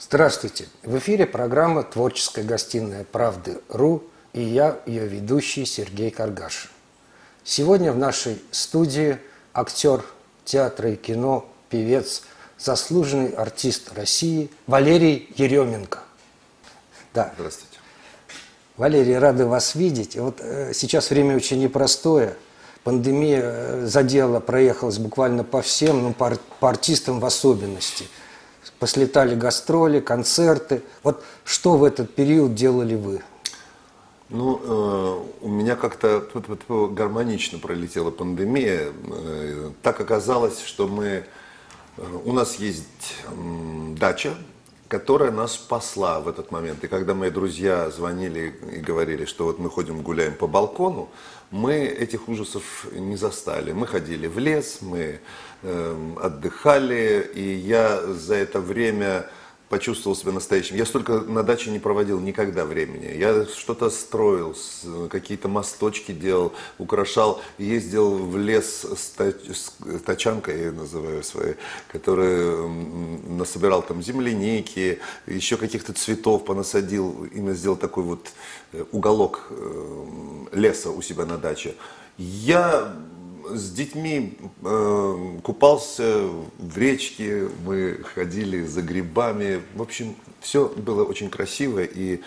Здравствуйте! В эфире программа «Творческая гостиная Правды.ру» и я, ее ведущий Сергей Каргаш. Сегодня в нашей студии актер театра и кино, певец, заслуженный артист России Валерий Еременко. Да. Здравствуйте. Валерий, рады вас видеть. Вот сейчас время очень непростое. Пандемия задела, проехалась буквально по всем, но по артистам в особенности. Послетали гастроли, концерты. Вот что в этот период делали вы? Ну, у меня как-то тут гармонично пролетела пандемия. Так оказалось, что у нас есть дача, которая нас спасла в этот момент. И когда мои друзья звонили и говорили, что вот мы ходим гуляем по балкону, мы этих ужасов не застали. Мы ходили в лес, мы отдыхали, и я за это время почувствовал себя настоящим. Я столько на даче не проводил никогда времени. Я что-то строил, какие-то мосточки делал, украшал, ездил в лес с тачанкой, я называю своей, которая насобирал там земляники, еще каких-то цветов понасадил, именно сделал такой вот уголок леса у себя на даче. Я с детьми купался в речке, мы ходили за грибами. В общем, все было очень красиво и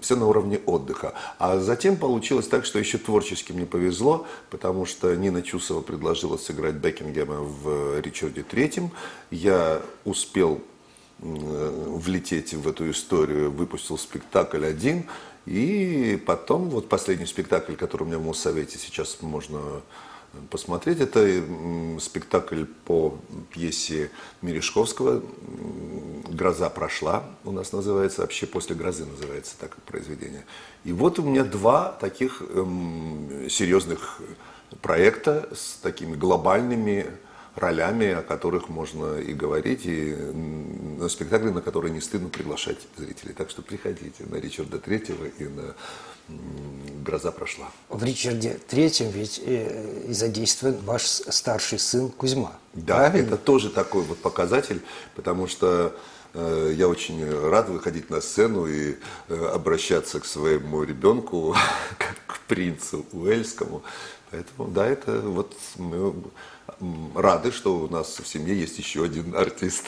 все на уровне отдыха. А затем получилось так, что еще творчески мне повезло, потому что Нина Чусова предложила сыграть Бекингема в «Ричарде третьем». Я успел влететь в эту историю, выпустил спектакль один. И потом вот последний спектакль, который у меня в Моссовете сейчас можно посмотреть, это спектакль по пьесе Мережковского «Гроза прошла», у нас называется, вообще «После грозы» называется так произведение. И вот у меня два таких серьезных проекта с такими глобальными ролями, о которых можно и говорить, и спектакли, на которые не стыдно приглашать зрителей. Так что приходите на «Ричарда третьего» и на «Гроза прошла». В «Ричарде третьем» ведь и задействован ваш старший сын Кузьма. Да, правильно? Это тоже такой вот показатель, потому что я очень рад выходить на сцену и обращаться к своему ребенку, как к принцу уэльскому. Поэтому, да, это вот мы рады, что у нас в семье есть еще один артист.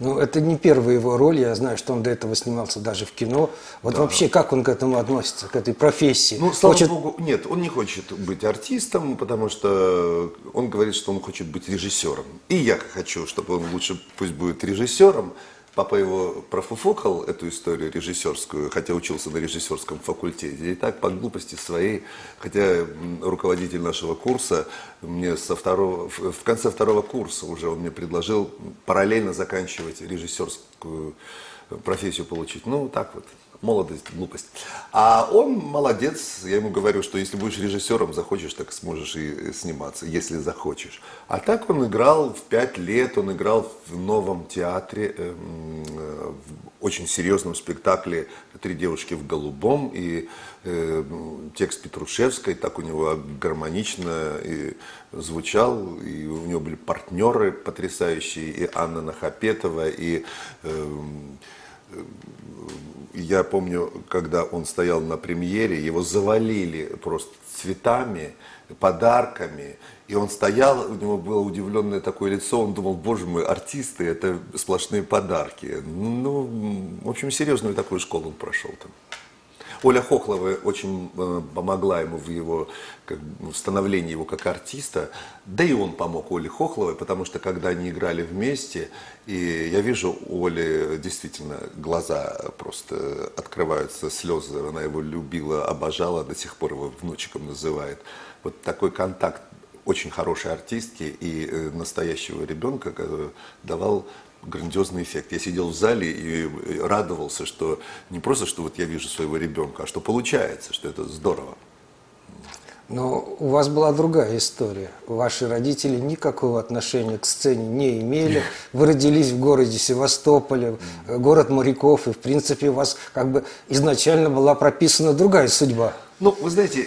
Ну, это не первая его роль, я знаю, что он до этого снимался даже в кино. Вот да. Вообще, как он к этому относится, к этой профессии? Ну, слава богу, нет, он не хочет быть артистом, потому что он говорит, что он хочет быть режиссером. И я хочу, чтобы он лучше пусть будет режиссером. Папа его профуфукал, эту историю режиссерскую, хотя учился на режиссерском факультете. И так, по глупости своей, хотя руководитель нашего курса мне в конце второго курса уже он мне предложил параллельно заканчивать режиссерскую профессию получить. Ну, так вот, молодость, глупость. А он молодец, я ему говорю, что если будешь режиссером, захочешь, так сможешь и сниматься, если захочешь. А так он играл в 5 лет, он играл в новом театре, в очень серьезном спектакле «Три девушки в голубом», и текст Петрушевской так у него гармонично и звучал, и у него были партнеры потрясающие, и Анна Нахапетова, и я помню, когда он стоял на премьере, его завалили просто цветами, подарками. И он стоял, у него было удивленное такое лицо, он думал, боже мой, артисты, это сплошные подарки. Ну, в общем, серьезную такую школу он прошел там. Оля Хохлова очень помогла ему в становлении его как артиста, да и он помог Оле Хохловой, потому что когда они играли вместе, и я вижу, у Оли действительно глаза просто открываются, слезы, она его любила, обожала, до сих пор его внучиком называет. Вот такой контакт очень хорошей артистки и настоящего ребенка, который давал грандиозный эффект. Я сидел в зале и радовался, что не просто, что вот я вижу своего ребенка, а что получается, что это здорово. Но у вас была другая история. Ваши родители никакого отношения к сцене не имели. Вы родились в городе Севастополе, город моряков, и в принципе у вас как бы изначально была прописана другая судьба. Ну, вы знаете,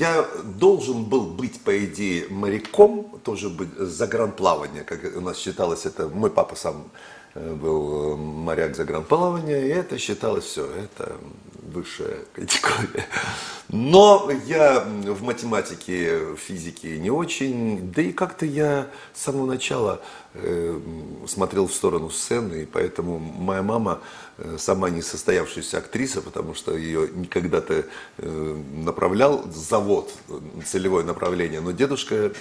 я должен был быть, по идее, моряком, тоже быть загранплавания, как у нас считалось это. Мой папа сам был моряк загранплавания, и это считалось все, это высшая категория. Но я в математике, в физике не очень, да и как-то я с самого начала смотрел в сторону сцены, и поэтому моя мама сама не состоявшаяся актриса, потому что ее когда-то направлял завод, целевое направление, но дедушка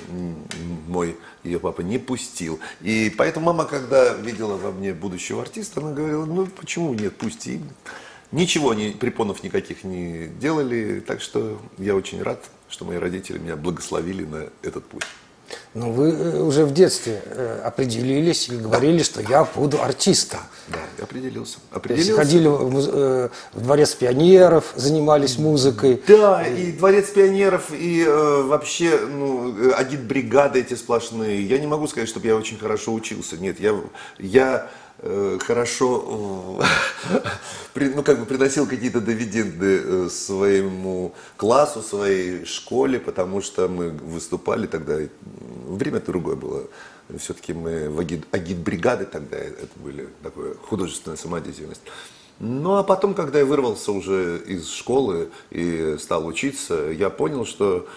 мой, ее папа, не пустил. И поэтому мама, когда видела во мне будущего артиста, она говорила, ну почему нет, пусти. Ничего, препонов никаких не делали, так что я очень рад, что мои родители меня благословили на этот путь. Но вы уже в детстве определились и говорили, да, что я буду артистом. Да, я определился. Ходили в Дворец пионеров, занимались музыкой. Да, и Дворец пионеров, и вообще агитбригады эти сплошные. Я не могу сказать, чтобы я очень хорошо учился. Нет, я хорошо приносил какие-то дивиденды своему классу, своей школе, потому что мы выступали тогда, время другое было, все-таки мы в агитбригады тогда, это были такое художественная самодеятельность. Ну а потом, когда я вырвался уже из школы и стал учиться, я понял, что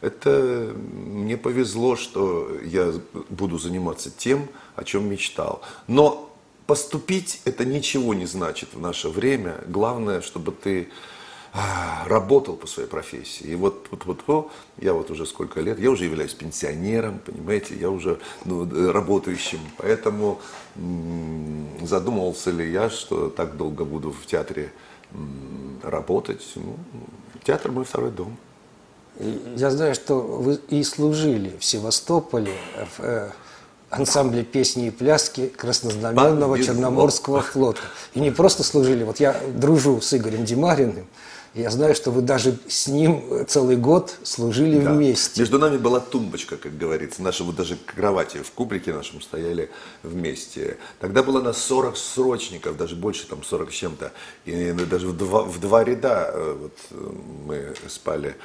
это мне повезло, что я буду заниматься тем, о чем мечтал. Но поступить это ничего не значит в наше время. Главное, чтобы ты работал по своей профессии. И вот я вот уже сколько лет, я уже являюсь пенсионером, понимаете, я уже работающим. Поэтому задумывался ли я, что так долго буду в театре работать. Ну, театр мой второй дом. Я знаю, что вы и служили в Севастополе, в ансамбле песни и пляски Краснознаменного Черноморского флота. И не просто служили. Вот я дружу с Игорем Демариным, и я знаю, что вы даже с ним целый год служили, да, вместе. Между нами была тумбочка, как говорится. Наши вот даже кровати в кубрике нашем стояли вместе. Тогда было нас 40 срочников, даже больше, там 40 с чем-то. И даже в два ряда вот, мы спали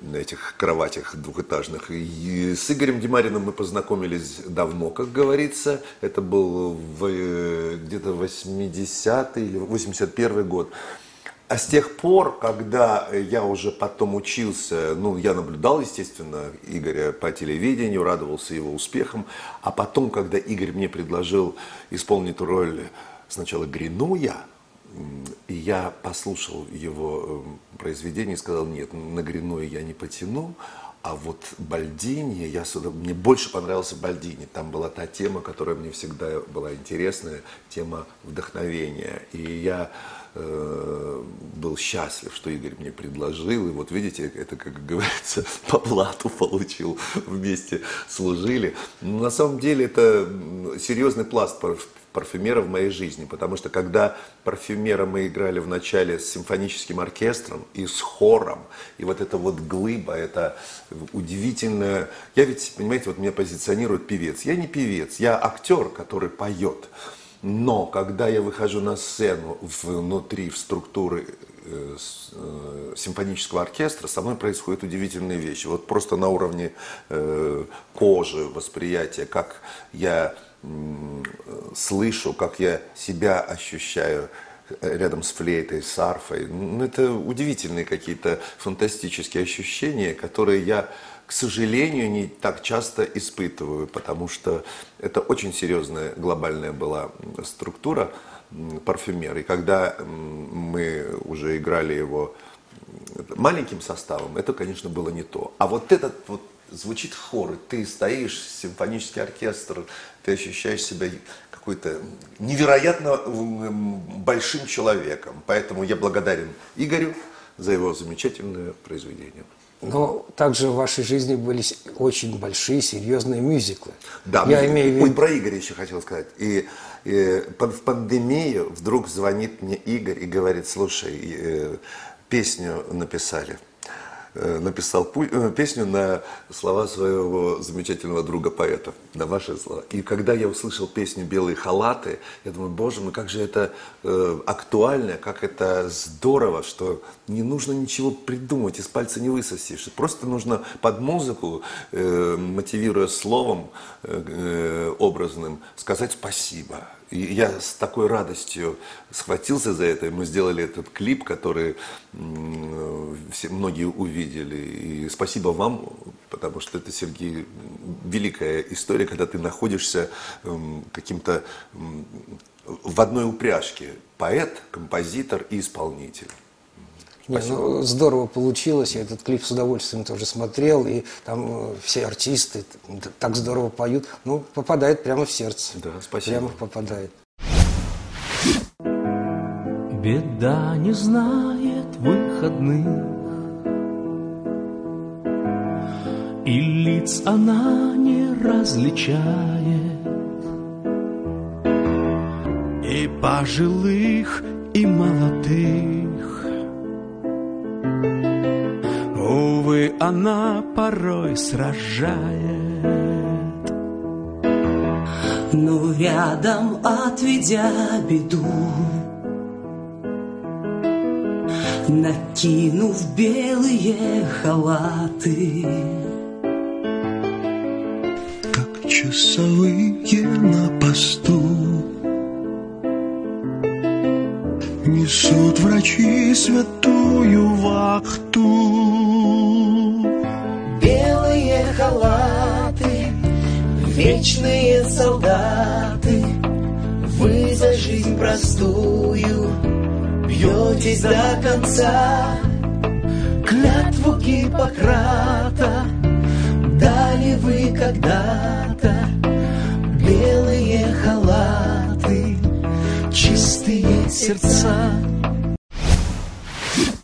на этих кроватях двухэтажных. И с Игорем Демариным мы познакомились давно, как говорится. Это был где-то 80-й или 81-й год. А с тех пор, когда я уже потом учился, я наблюдал, естественно, Игоря по телевидению, радовался его успехам. А потом, когда Игорь мне предложил исполнить роль сначала Гринуя, и я послушал его произведение и сказал, нет, на Гриное я не потяну, а вот Бальдини, мне больше понравился Бальдини. Там была та тема, которая мне всегда была интересная, тема вдохновения. И я был счастлив, что Игорь мне предложил. И вот видите, это, как говорится, по блату получил, вместе служили. Но на самом деле это серьезный пласт парфюмера в моей жизни, потому что когда парфюмера мы играли вначале с симфоническим оркестром и с хором, и вот эта вот глыба, это удивительное. Я ведь, понимаете, вот меня позиционирует певец. Я не певец, я актер, который поет. Но когда я выхожу на сцену внутри, в структуры симфонического оркестра, со мной происходят удивительные вещи. Вот просто на уровне кожи, восприятия, как я слышу, как я себя ощущаю рядом с флейтой, с арфой. Это удивительные какие-то фантастические ощущения, которые я, к сожалению, не так часто испытываю, потому что это очень серьезная глобальная была структура парфюмер. И когда мы уже играли его маленьким составом, это, конечно, было не то. А вот этот вот звучит хор, и ты стоишь, симфонический оркестр, ты ощущаешь себя какой-то невероятно большим человеком. Поэтому я благодарен Игорю за его замечательное произведение. Но также в вашей жизни были очень большие, серьезные мюзиклы. Да, я имею в виду... Ой, про Игоря еще хотел сказать. И в пандемию вдруг звонит мне Игорь и говорит, слушай, песню написали. написал песню на слова своего замечательного друга поэта, на ваши слова. И когда я услышал песню «Белые халаты», я думаю, боже мой, как же это актуально, как это здорово, что не нужно ничего придумать, из пальца не высосишь. Просто нужно под музыку, мотивируя словом образным, сказать спасибо. И я с такой радостью схватился за это, и мы сделали этот клип, который многие увидели. И спасибо вам, потому что это, Сергей, великая история, когда ты находишься каким-то в одной упряжке: поэт, композитор и исполнитель. Не, ну, здорово получилось, я этот клип с удовольствием тоже смотрел, и там все артисты так здорово поют, ну, попадает прямо в сердце. Да, спасибо. Прямо попадает. Беда не знает выходных, и лиц она не различает, и пожилых, и молодых. Увы, она порой сражает. Но рядом, отведя беду, накинув белые халаты, как часовые на посту, несут врачи святую вахту. Белые халаты, вечные солдаты, вы за жизнь простую бьетесь до конца. Клятву Гиппократа дали вы когда-то. Белые халаты, чистые сердца.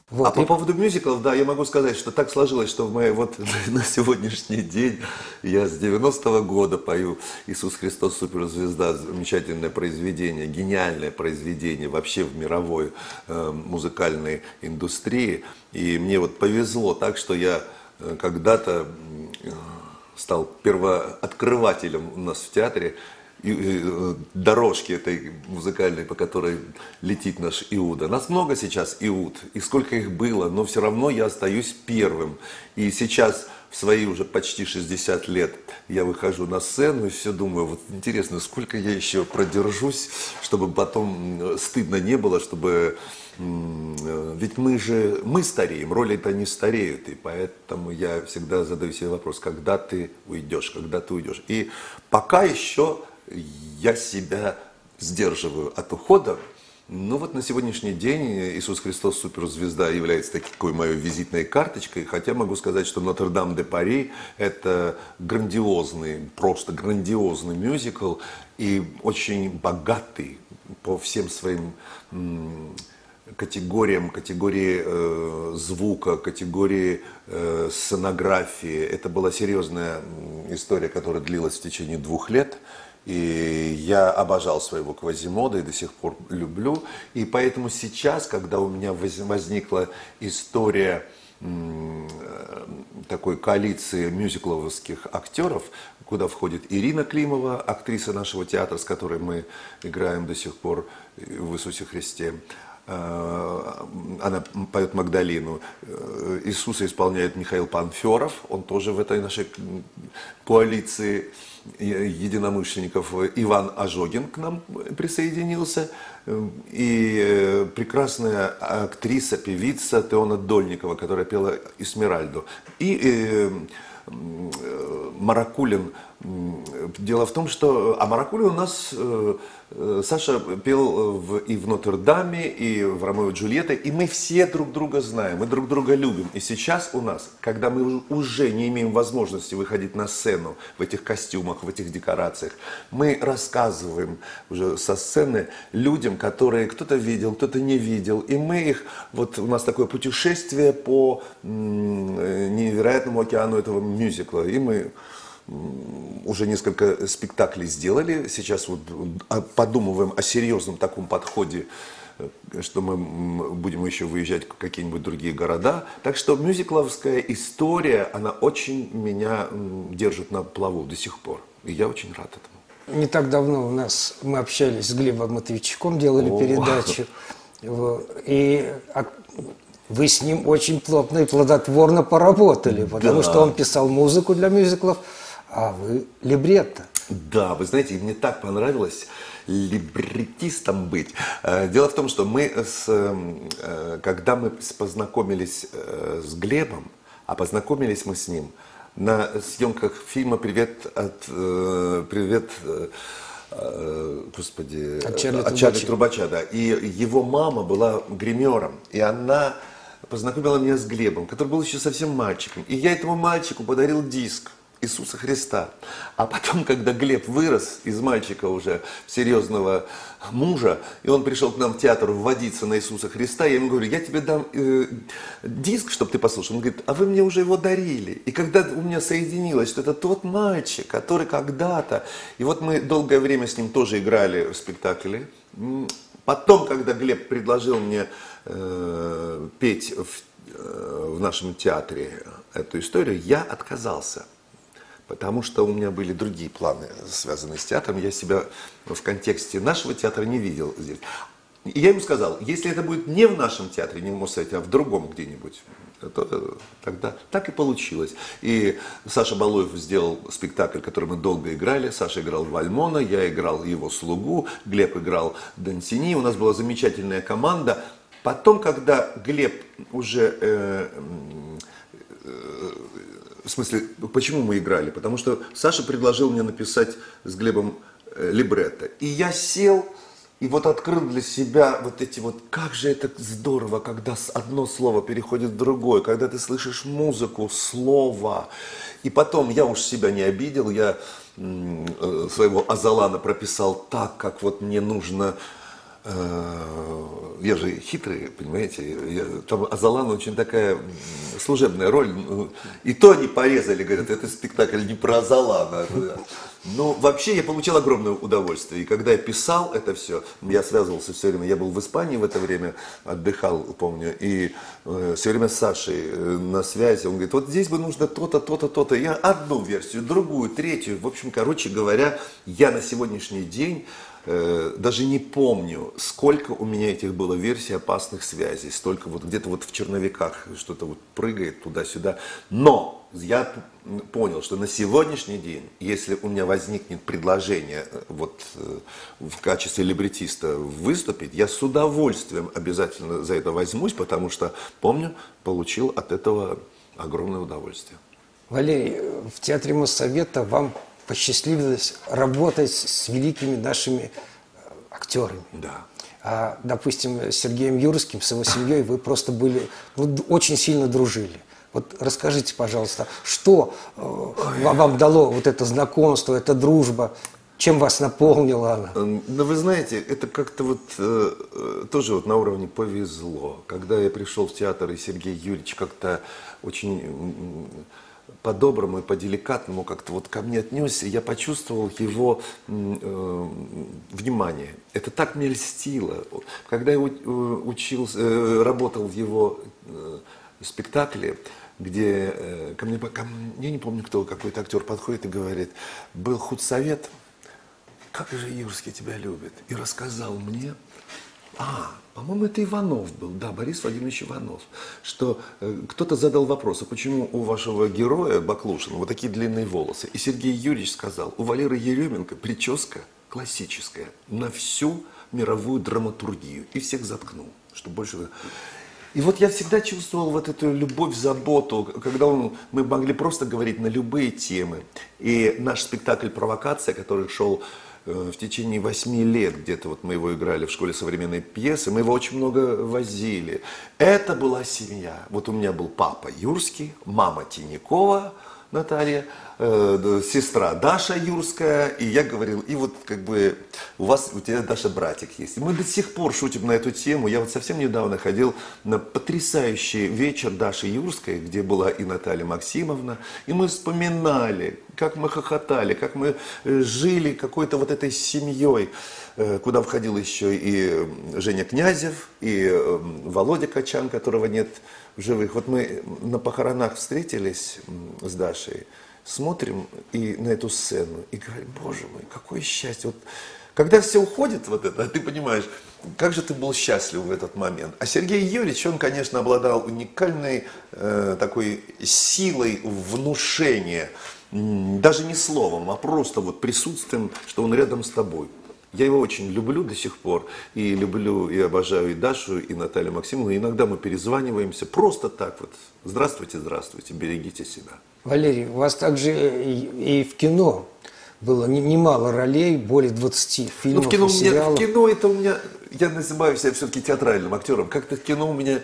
Вот. А по поводу мюзиклов, да, я могу сказать, что так сложилось, что в моей, вот на сегодняшний день я с 90-го года пою «Иисус Христос, суперзвезда», замечательное произведение, гениальное произведение вообще в мировой музыкальной индустрии. И мне вот повезло так, что я когда-то стал первооткрывателем у нас в театре дорожки этой музыкальной, по которой летит наш Иуда. Нас много сейчас Иуд, и сколько их было, но все равно я остаюсь первым. И сейчас, в свои уже почти 60 лет, я выхожу на сцену и все думаю, вот интересно, сколько я еще продержусь, чтобы потом стыдно не было, чтобы... Ведь мы стареем, роли-то не стареют, и поэтому я всегда задаю себе вопрос, когда ты уйдешь, когда ты уйдешь. И пока еще я себя сдерживаю от ухода. Ну вот на сегодняшний день «Иисус Христос, суперзвезда» является такой моей визитной карточкой, хотя могу сказать, что «Нотр Дам де Пари» — это грандиозный, просто грандиозный мюзикл и очень богатый по всем своим категориям, категории звука, категории сценографии. Это была серьезная история, которая длилась в течение 2 лет. И я обожал своего Квазимода и до сих пор люблю. И поэтому сейчас, когда у меня возникла история такой коалиции мюзикловских актеров, куда входит Ирина Климова, актриса нашего театра, с которой мы играем до сих пор в «Иисусе Христе», она поет Магдалину. Иисуса исполняет Михаил Панферов, он тоже в этой нашей коалиции единомышленников. Иван Ожогин к нам присоединился. И прекрасная актриса, певица Теона Дольникова, которая пела «Эсмеральду». И Маракулин. Дело в том, что... А Маракулин у нас... Саша пел и в «Нотр-Даме», и в «Ромео и Джульетте», и мы все друг друга знаем, мы друг друга любим. И сейчас у нас, когда мы уже не имеем возможности выходить на сцену в этих костюмах, в этих декорациях, мы рассказываем уже со сцены людям, которые кто-то видел, кто-то не видел, и мы их... Вот у нас такое путешествие по невероятному океану этого мюзикла, и мы... Уже несколько спектаклей сделали. Сейчас вот подумываем о серьезном таком подходе что мы будем еще выезжать в какие-нибудь другие города. Так что мюзикловская история, она очень меня держит на плаву до сих пор. И я очень рад этому. Не так давно у нас мы общались с Глебом Матвеевичем, делали передачу. И вы с ним очень плотно и плодотворно поработали, потому что он писал музыку для мюзиклов, а вы либретто. Да, вы знаете, мне так понравилось либретистом быть. Дело в том, что мы, когда мы познакомились с Глебом, а познакомились мы с ним на съемках фильма «Привет от Чарли Трубача», да. И его мама была гримером, и она познакомила меня с Глебом, который был еще совсем мальчиком. И я этому мальчику подарил диск Иисуса Христа. А потом, когда Глеб вырос из мальчика уже серьезного мужа, и он пришел к нам в театр вводиться на Иисуса Христа, я ему говорю: я тебе дам диск, чтобы ты послушал. Он говорит: а вы мне уже его дарили. И когда у меня соединилось, что это тот мальчик, который когда-то... И вот мы долгое время с ним тоже играли в спектакли. Потом, когда Глеб предложил мне петь в нашем театре эту историю, я отказался. Потому что у меня были другие планы, связанные с театром. Я себя в контексте нашего театра не видел здесь. И я ему сказал: если это будет не в нашем театре, не в Моссовете, а в другом где-нибудь, то тогда так и получилось. И Саша Балуев сделал спектакль, который мы долго играли. Саша играл Вальмона, я играл его слугу, Глеб играл Донсини. У нас была замечательная команда. Потом, когда Глеб уже... В смысле, почему мы играли? Потому что Саша предложил мне написать с Глебом либретто. И я сел и вот открыл для себя вот эти вот... Как же это здорово, когда одно слово переходит в другое, когда ты слышишь музыку, слово. И потом, я уж себя не обидел, я своего Азалана прописал так, как вот мне нужно... Я же хитрый, понимаете, там Азалана очень такая служебная роль, и то они порезали, говорят, это спектакль не про Азалана. Но вообще я получил огромное удовольствие, и когда я писал это все, я связывался все время, я был в Испании в это время, отдыхал, помню, и все время с Сашей на связи, он говорит: вот здесь бы нужно то-то, то-то, то-то, я одну версию, другую, третью, в общем, короче говоря, я на сегодняшний день даже не помню, сколько у меня этих было версий «Опасных связей», столько вот где-то вот в черновиках что-то вот прыгает туда-сюда. Но я понял, что на сегодняшний день, если у меня возникнет предложение вот в качестве либретиста выступить, я с удовольствием обязательно за это возьмусь, потому что, помню, получил от этого огромное удовольствие. Валерий, в Театре Моссовета вам посчастливилось работать с великими нашими актерами. Да. А, допустим, с Сергеем Юрским, с его семьей вы просто были, ну, очень сильно дружили. Вот расскажите, пожалуйста, что вам дало вот это знакомство, эта дружба? Чем вас наполнила она? Ну, вы знаете, это как-то вот тоже вот на уровне повезло. Когда я пришел в театр, и Сергей Юрьевич как-то очень... по-доброму и по-деликатному как-то вот ко мне отнесся, я почувствовал его внимание. Это так мне льстило. Когда я работал в его спектакле, где ко мне, не помню кто, какой-то актер подходит и говорит: был худсовет, как же Юрский тебя любит. И рассказал мне, по-моему, это Иванов был, да, Борис Владимирович Иванов, что кто-то задал вопрос: а почему у вашего героя Баклушина вот такие длинные волосы? И Сергей Юрьевич сказал: у Валеры Еременко прическа классическая на всю мировую драматургию. И всех заткнул, что больше... И вот я всегда чувствовал вот эту любовь, заботу, когда мы могли просто говорить на любые темы. И наш спектакль «Провокация», который шел... в течение 8 лет где-то вот мы его играли в школе современной пьесы, мы его очень много возили. Это была семья. Вот у меня был папа Юрский, мама Тинякова Наталья, сестра Даша Юрская, и я говорил, и вот как бы у тебя Даша братик есть. И мы до сих пор шутим на эту тему. Я вот совсем недавно ходил на потрясающий вечер Даши Юрской, где была и Наталья Максимовна, и мы вспоминали, как мы хохотали, как мы жили какой-то вот этой семьей, куда входил еще и Женя Князев, и Володя Качан, которого нет в живых. Вот мы на похоронах встретились с Дашей, смотрим и на эту сцену и говорим, боже мой, какое счастье. Вот, когда все уходит вот это, ты понимаешь, как же ты был счастлив в этот момент. А Сергей Юрьевич, он, конечно, обладал уникальной такой силой внушения, даже не словом, а просто вот присутствием, что он рядом с тобой. Я его очень люблю до сих пор, и люблю, и обожаю и Дашу, и Наталью Максимовну. Иногда мы перезваниваемся просто так вот. Здравствуйте, здравствуйте, берегите себя. Валерий, у вас также и в кино было немало ролей, более 20 фильмов, ну, в кино и сериалов. Меня, в кино это у меня, я называю себя все-таки театральным актером. Как-то в кино у меня,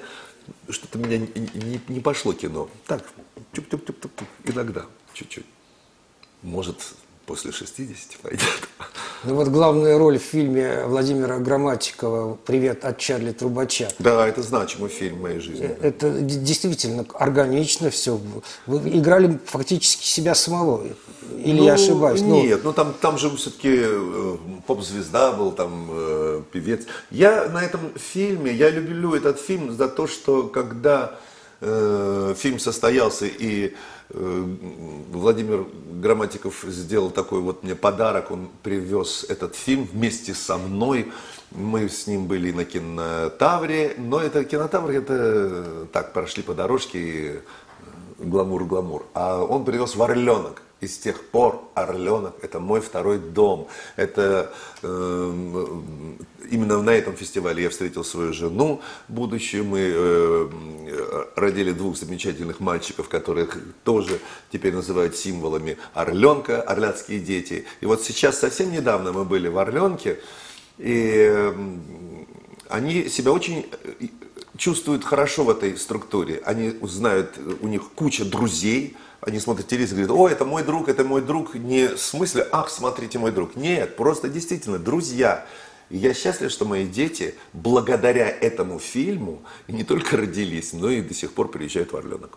что-то у меня не пошло кино. Так, тюк-тюк-тюк-тюк, иногда, чуть-чуть. Может, после 60 пойдет. Ну вот главная роль в фильме Владимира Грамматикова «Привет от Чарли Трубача». Да, это значимый фильм в моей жизни. Это действительно органично все. Вы играли фактически себя самого. Или я ошибаюсь? Нет, ну там же все-таки поп-звезда был, там певец. Я на этом фильме, я люблю этот фильм за то, что когда фильм состоялся и Владимир Грамматиков сделал такой вот мне подарок, он привез этот фильм вместе со мной, мы с ним были на кинотавре, но это кинотавр, это так, прошли по дорожке, гламур-гламур, а он привез в Орленок. И с тех пор Орленок – это мой второй дом. Это именно на этом фестивале я встретил свою жену будущую. Мы родили двух замечательных мальчиков, которых тоже теперь называют символами Орленка, орляцкие дети. И вот сейчас совсем недавно мы были в Орленке, и они себя очень чувствуют хорошо в этой структуре. Они знают, у них куча друзей. Они смотрят телевизор и говорят, о, это мой друг, не в смысле, ах, смотрите, мой друг. Нет, просто действительно, друзья. И я счастлив, что мои дети благодаря этому фильму не только родились, но и до сих пор приезжают в Орленок.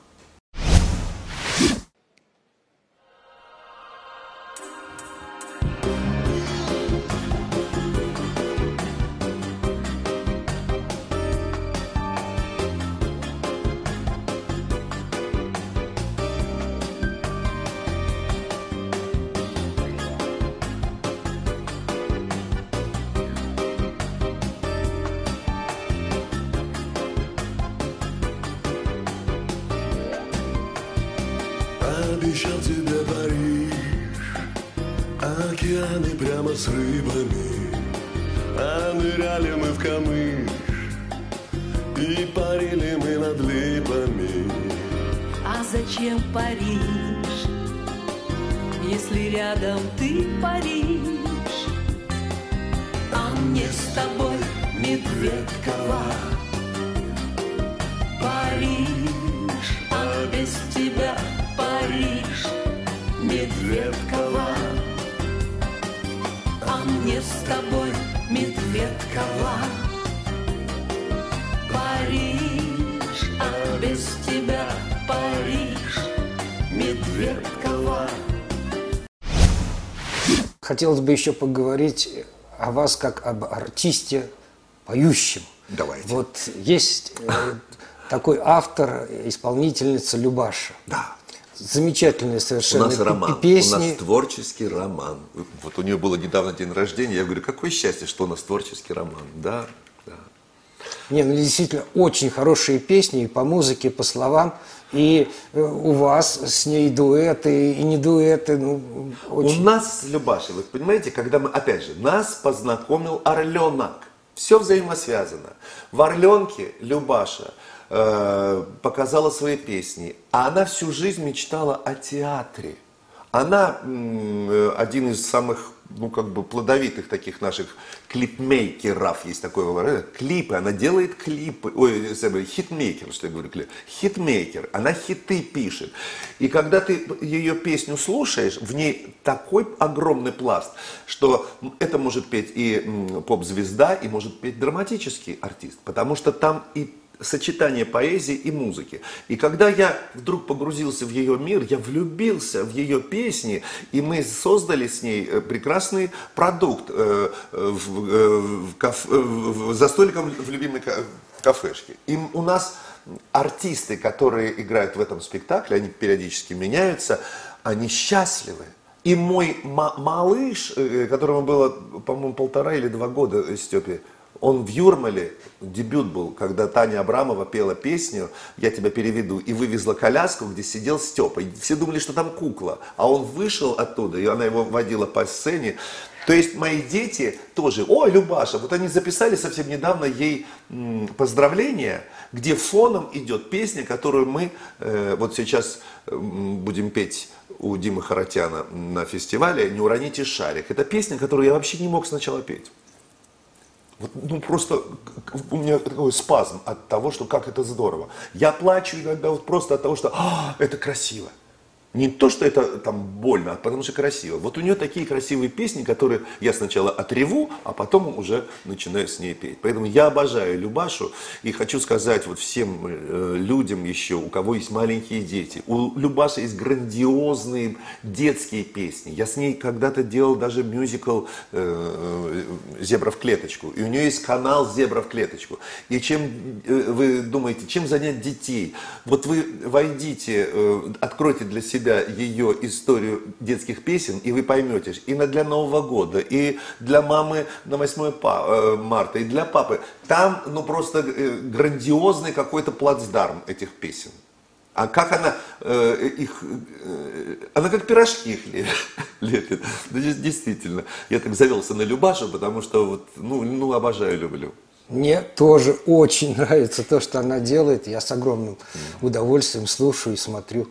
Обещал тебе Париж, океаны прямо с рыбами, а ныряли мы в камыш, и парили мы над липами. А зачем Париж, если рядом ты паришь? А мне с тобой, Медведкова, Париж, а без тебя Париж, Медведкова, а мне с тобой, Медведкова, Париж, а без тебя Париж, Медведкова. Хотелось бы еще поговорить о вас как об артисте поющем. Давайте. Вот есть такой автор, исполнительница Любаша. Да. Замечательные совершенно песни. У нас роман, у нас творческий роман. Вот у нее было недавно день рождения, я говорю, какое счастье, что у нас творческий роман. Да, да. Не, ну действительно, очень хорошие песни и по музыке, и по словам. И у вас с ней дуэты, и не дуэты. Ну, очень... У нас, Любаша, вы понимаете, когда мы, опять же, нас познакомил Орленок. Все взаимосвязано. В Орленке Любаша показала свои песни, а она всю жизнь мечтала о театре. Она один из самых ну, как бы плодовитых таких наших клипмейкеров, есть такое выражение, клипы, она делает клипы, ой, хитмейкер, что я говорю, клип, хитмейкер, она хиты пишет. И когда ты ее песню слушаешь, в ней такой огромный пласт, что это может петь и поп-звезда, и может петь драматический артист, потому что там и сочетание поэзии и музыки. И когда я вдруг погрузился в ее мир, я влюбился в ее песни, и мы создали с ней прекрасный продукт за столиком в любимой кафешке. И у нас артисты, которые играют в этом спектакле, они периодически меняются, они счастливы. И мой малыш, которому было, по-моему, 1,5 или 2 года, Степе, он в Юрмале, дебют был, когда Таня Абрамова пела песню «Я тебя переведу» и вывезла коляску, где сидел Степа. И все думали, что там кукла, а он вышел оттуда, и она его водила по сцене. То есть мои дети тоже, ой, Любаша, вот они записали совсем недавно ей поздравление, где фоном идет песня, которую мы вот сейчас будем петь у Димы Харатяна на фестивале «Не уроните шарик». Это песня, которую я вообще не мог сначала петь. Вот, ну, просто у меня такой спазм от того, что как это здорово. Я плачу иногда вот просто от того, что это красиво. Не то, что это там больно, а потому что красиво. Вот у нее такие красивые песни, которые я сначала отреву, а потом уже начинаю с ней петь. Поэтому я обожаю Любашу и хочу сказать вот всем людям еще, у кого есть маленькие дети. У Любаши есть грандиозные детские песни. Я с ней когда-то делал даже мюзикл «Зебра в клеточку». И у нее есть канал «Зебра в клеточку». И чем вы думаете, чем занять детей? Вот вы войдите, откройте для себя ее историю детских песен, и вы поймете, и для Нового года, и для мамы на 8 марта, и для папы. Там, ну, просто грандиозный какой-то плацдарм этих песен. А как она их... она как пирожки их лепит. Действительно. Я так завелся на Любашу, потому что, вот, ну, обожаю, люблю. Мне тоже очень нравится то, что она делает. Я с огромным удовольствием слушаю и смотрю.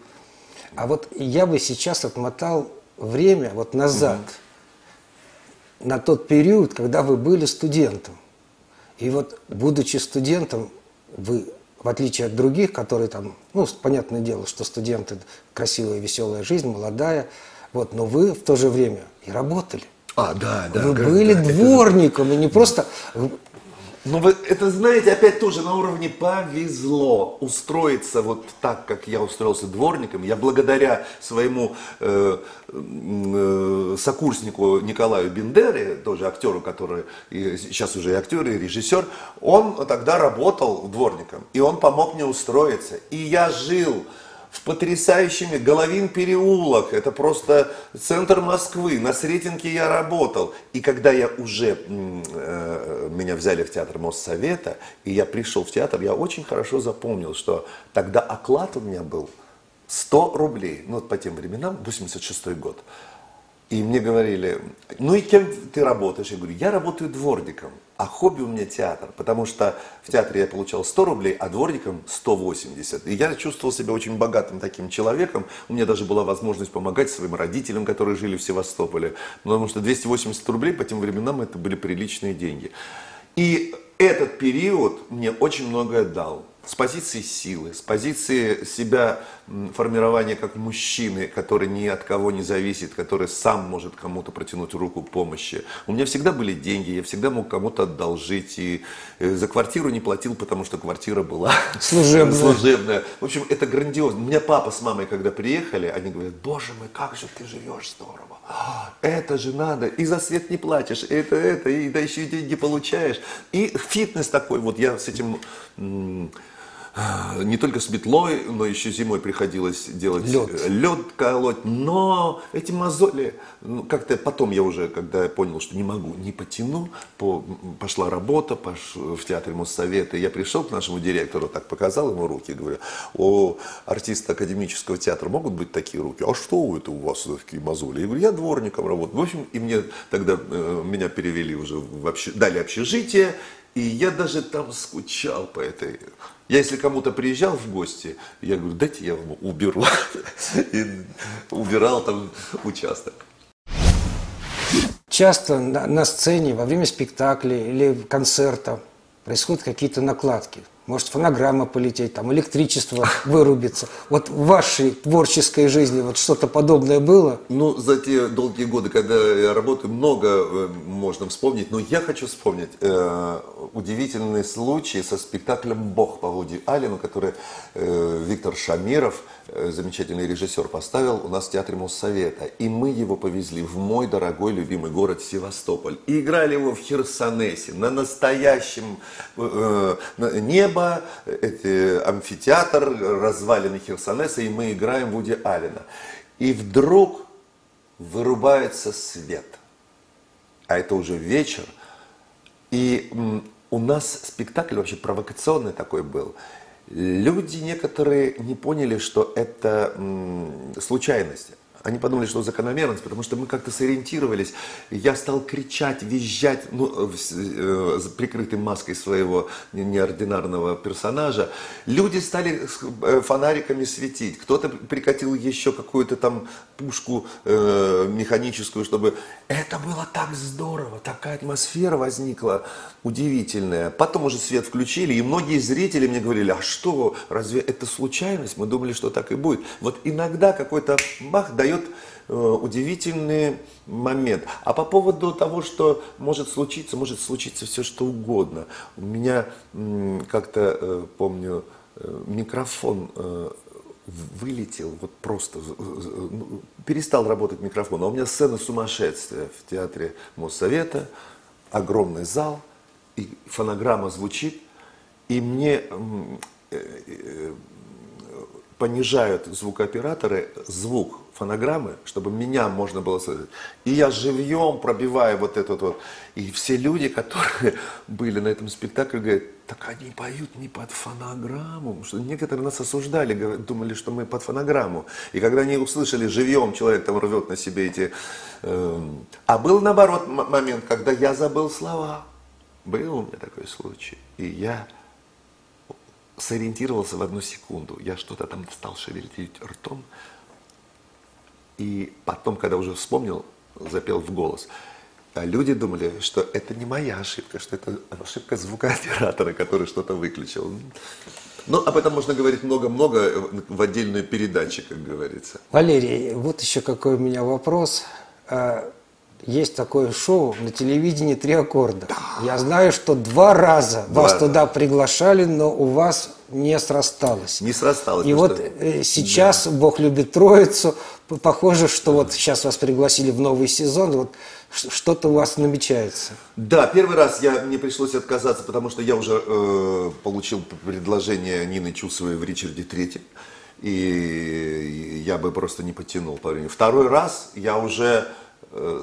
А вот я бы сейчас отмотал время вот назад, на тот период, когда вы были студентом. И вот, будучи студентом, вы, в отличие от других, которые там, ну, понятное дело, что студенты, красивая, веселая жизнь, молодая, вот, но вы в то же время и работали. А, да, да. Вы были дворником, и не просто... Но вы это знаете, опять тоже на уровне повезло устроиться вот так, как я устроился дворником. Я благодаря своему сокурснику Николаю Бендере, тоже актеру, который сейчас уже и актер, и режиссер, он тогда работал дворником, и он помог мне устроиться. И я жил в потрясающем Головин переулок, это просто центр Москвы, на Сретенке я работал. И когда я уже, меня взяли в Театр Моссовета, и я пришел в театр, я очень хорошо запомнил, что тогда оклад у меня был 100 рублей, ну вот по тем временам, 86-й год. И мне говорили, ну и кем ты работаешь? Я говорю, я работаю дворником, а хобби у меня театр, потому что в театре я получал 100 рублей, а дворником 180. И я чувствовал себя очень богатым таким человеком. У меня даже была возможность помогать своим родителям, которые жили в Севастополе, потому что 280 рублей по тем временам это были приличные деньги. И этот период мне очень многое дал. С позиции силы, с позиции себя, формирования как мужчины, который ни от кого не зависит, который сам может кому-то протянуть руку помощи. У меня всегда были деньги, я всегда мог кому-то одолжить. И за квартиру не платил, потому что квартира была служебная. В общем, это грандиозно. У меня папа с мамой, когда приехали, они говорят, боже мой, как же ты живешь здорово. Это же надо. И за свет не платишь, это, и да еще и деньги получаешь. И фитнес такой, вот я с этим... Не только с метлой, но еще зимой приходилось делать лед колоть. Но эти мозоли, ну, как-то потом я уже, когда я понял, что не могу, не потяну, пошла работа в Театре Моссовета. Я пришел к нашему директору, так показал ему руки, говорю, у артиста академического театра могут быть такие руки? А что это у вас такие мозоли? Я говорю, я дворником работаю. В общем, и мне тогда, меня перевели уже, дали общежитие. И я даже там скучал по этой... Я если кому-то приезжал в гости, я говорю, дайте я вам уберу. И убирал там участок. Часто на сцене во время спектакля или концерта происходят какие-то накладки. Может фонограмма полететь, там электричество вырубится. Вот в вашей творческой жизни вот что-то подобное было? Ну, за те долгие годы, когда я работаю, много можно вспомнить. Но я хочу вспомнить удивительный случай со спектаклем «Бог» по Вуди Аллену, который Виктор Шамиров, замечательный режиссер, поставил у нас в Театре Моссовета. И мы его повезли в мой дорогой, любимый город Севастополь. И играли его в Херсонесе, на настоящем небе. Амфитеатр, развалины Херсонеса, и мы играем Вуди Аллена. И вдруг вырубается свет. А это уже вечер. И у нас спектакль вообще провокационный такой был. Люди некоторые не поняли, что это случайность. Они подумали, что закономерность, потому что мы как-то сориентировались. Я стал кричать, визжать, с прикрытой маской своего неординарного персонажа. Люди стали фонариками светить. Кто-то прикатил еще какую-то там пушку механическую, чтобы... Это было так здорово, такая атмосфера возникла удивительная. Потом уже свет включили, и многие зрители мне говорили, а что, разве это случайность? Мы думали, что так и будет. Вот иногда какой-то бах дает удивительный момент. А по поводу того, что может случиться все что угодно. У меня как-то, помню, микрофон вылетел, вот просто перестал работать микрофон. А у меня сцена сумасшествия в Театре Моссовета, огромный зал, и фонограмма звучит, и мне понижают звукооператоры звук фонограммы, чтобы меня можно было слышать. И я живьем пробиваю вот этот вот. И все люди, которые были на этом спектакле, говорят, так они поют не под фонограмму. Что некоторые нас осуждали, думали, что мы под фонограмму. И когда они услышали живьем, человек там рвет на себе эти... А был наоборот момент, когда я забыл слова. Был у меня такой случай. И я сориентировался в одну секунду. Я что-то там стал шевелить ртом. И потом, когда уже вспомнил, запел в голос. А люди думали, что это не моя ошибка, что это ошибка звукооператора, который что-то выключил. Но об этом можно говорить много-много в отдельную передачу, как говорится. Валерий, вот еще какой у меня вопрос. Есть такое шоу на телевидении «Три аккорда». Да. Я знаю, что два раза вас туда приглашали, но у вас не срасталось. Не срасталось. И вот что... сейчас «Бог любит Троицу». Похоже, что вот сейчас вас пригласили в новый сезон. Вот что-то у вас намечается. Да, первый раз мне пришлось отказаться, потому что я уже получил предложение Нины Чусовой в «Ричарде III». И я бы просто не потянул по времени. Второй раз я уже...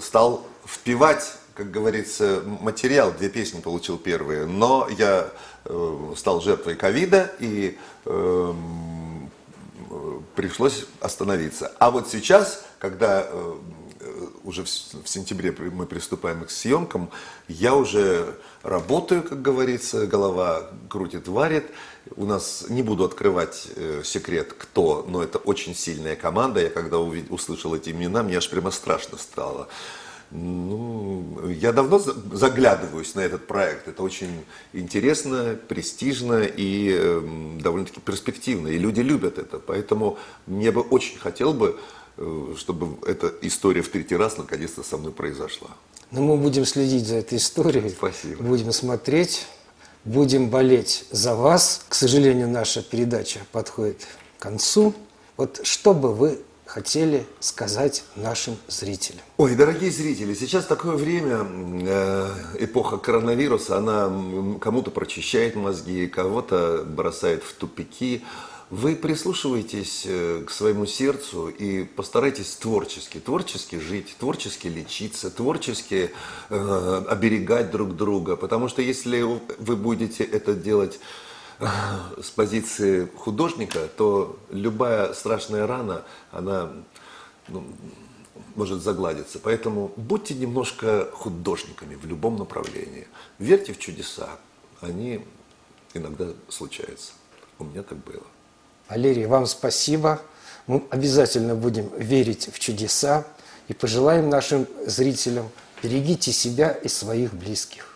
стал впивать, как говорится, материал, 2 песни получил первые, но я стал жертвой ковида и пришлось остановиться. А вот сейчас, когда уже в сентябре мы приступаем к съемкам, я уже работаю, как говорится, голова крутит, варит. У нас, не буду открывать секрет, кто, но это очень сильная команда. Я когда услышал эти имена, мне аж прямо страшно стало. Ну, я давно заглядываюсь на этот проект. Это очень интересно, престижно и довольно-таки перспективно. И люди любят это. Поэтому мне бы очень хотел бы, чтобы эта история в 3-й раз наконец-то со мной произошла. Но мы будем следить за этой историей. Спасибо. Будем смотреть, будем болеть за вас. К сожалению, наша передача подходит к концу. Вот что бы вы хотели сказать нашим зрителям? Ой, дорогие зрители, сейчас такое время, эпоха коронавируса, она кому-то прочищает мозги, кого-то бросает в тупики. Вы прислушиваетесь к своему сердцу и постарайтесь творчески жить, творчески лечиться, творчески оберегать друг друга. Потому что если вы будете это делать с позиции художника, то любая страшная рана, она может загладиться. Поэтому будьте немножко художниками в любом направлении. Верьте в чудеса, они иногда случаются. У меня так было. Валерий, вам спасибо. Мы обязательно будем верить в чудеса и пожелаем нашим зрителям Берегите себя и своих близких.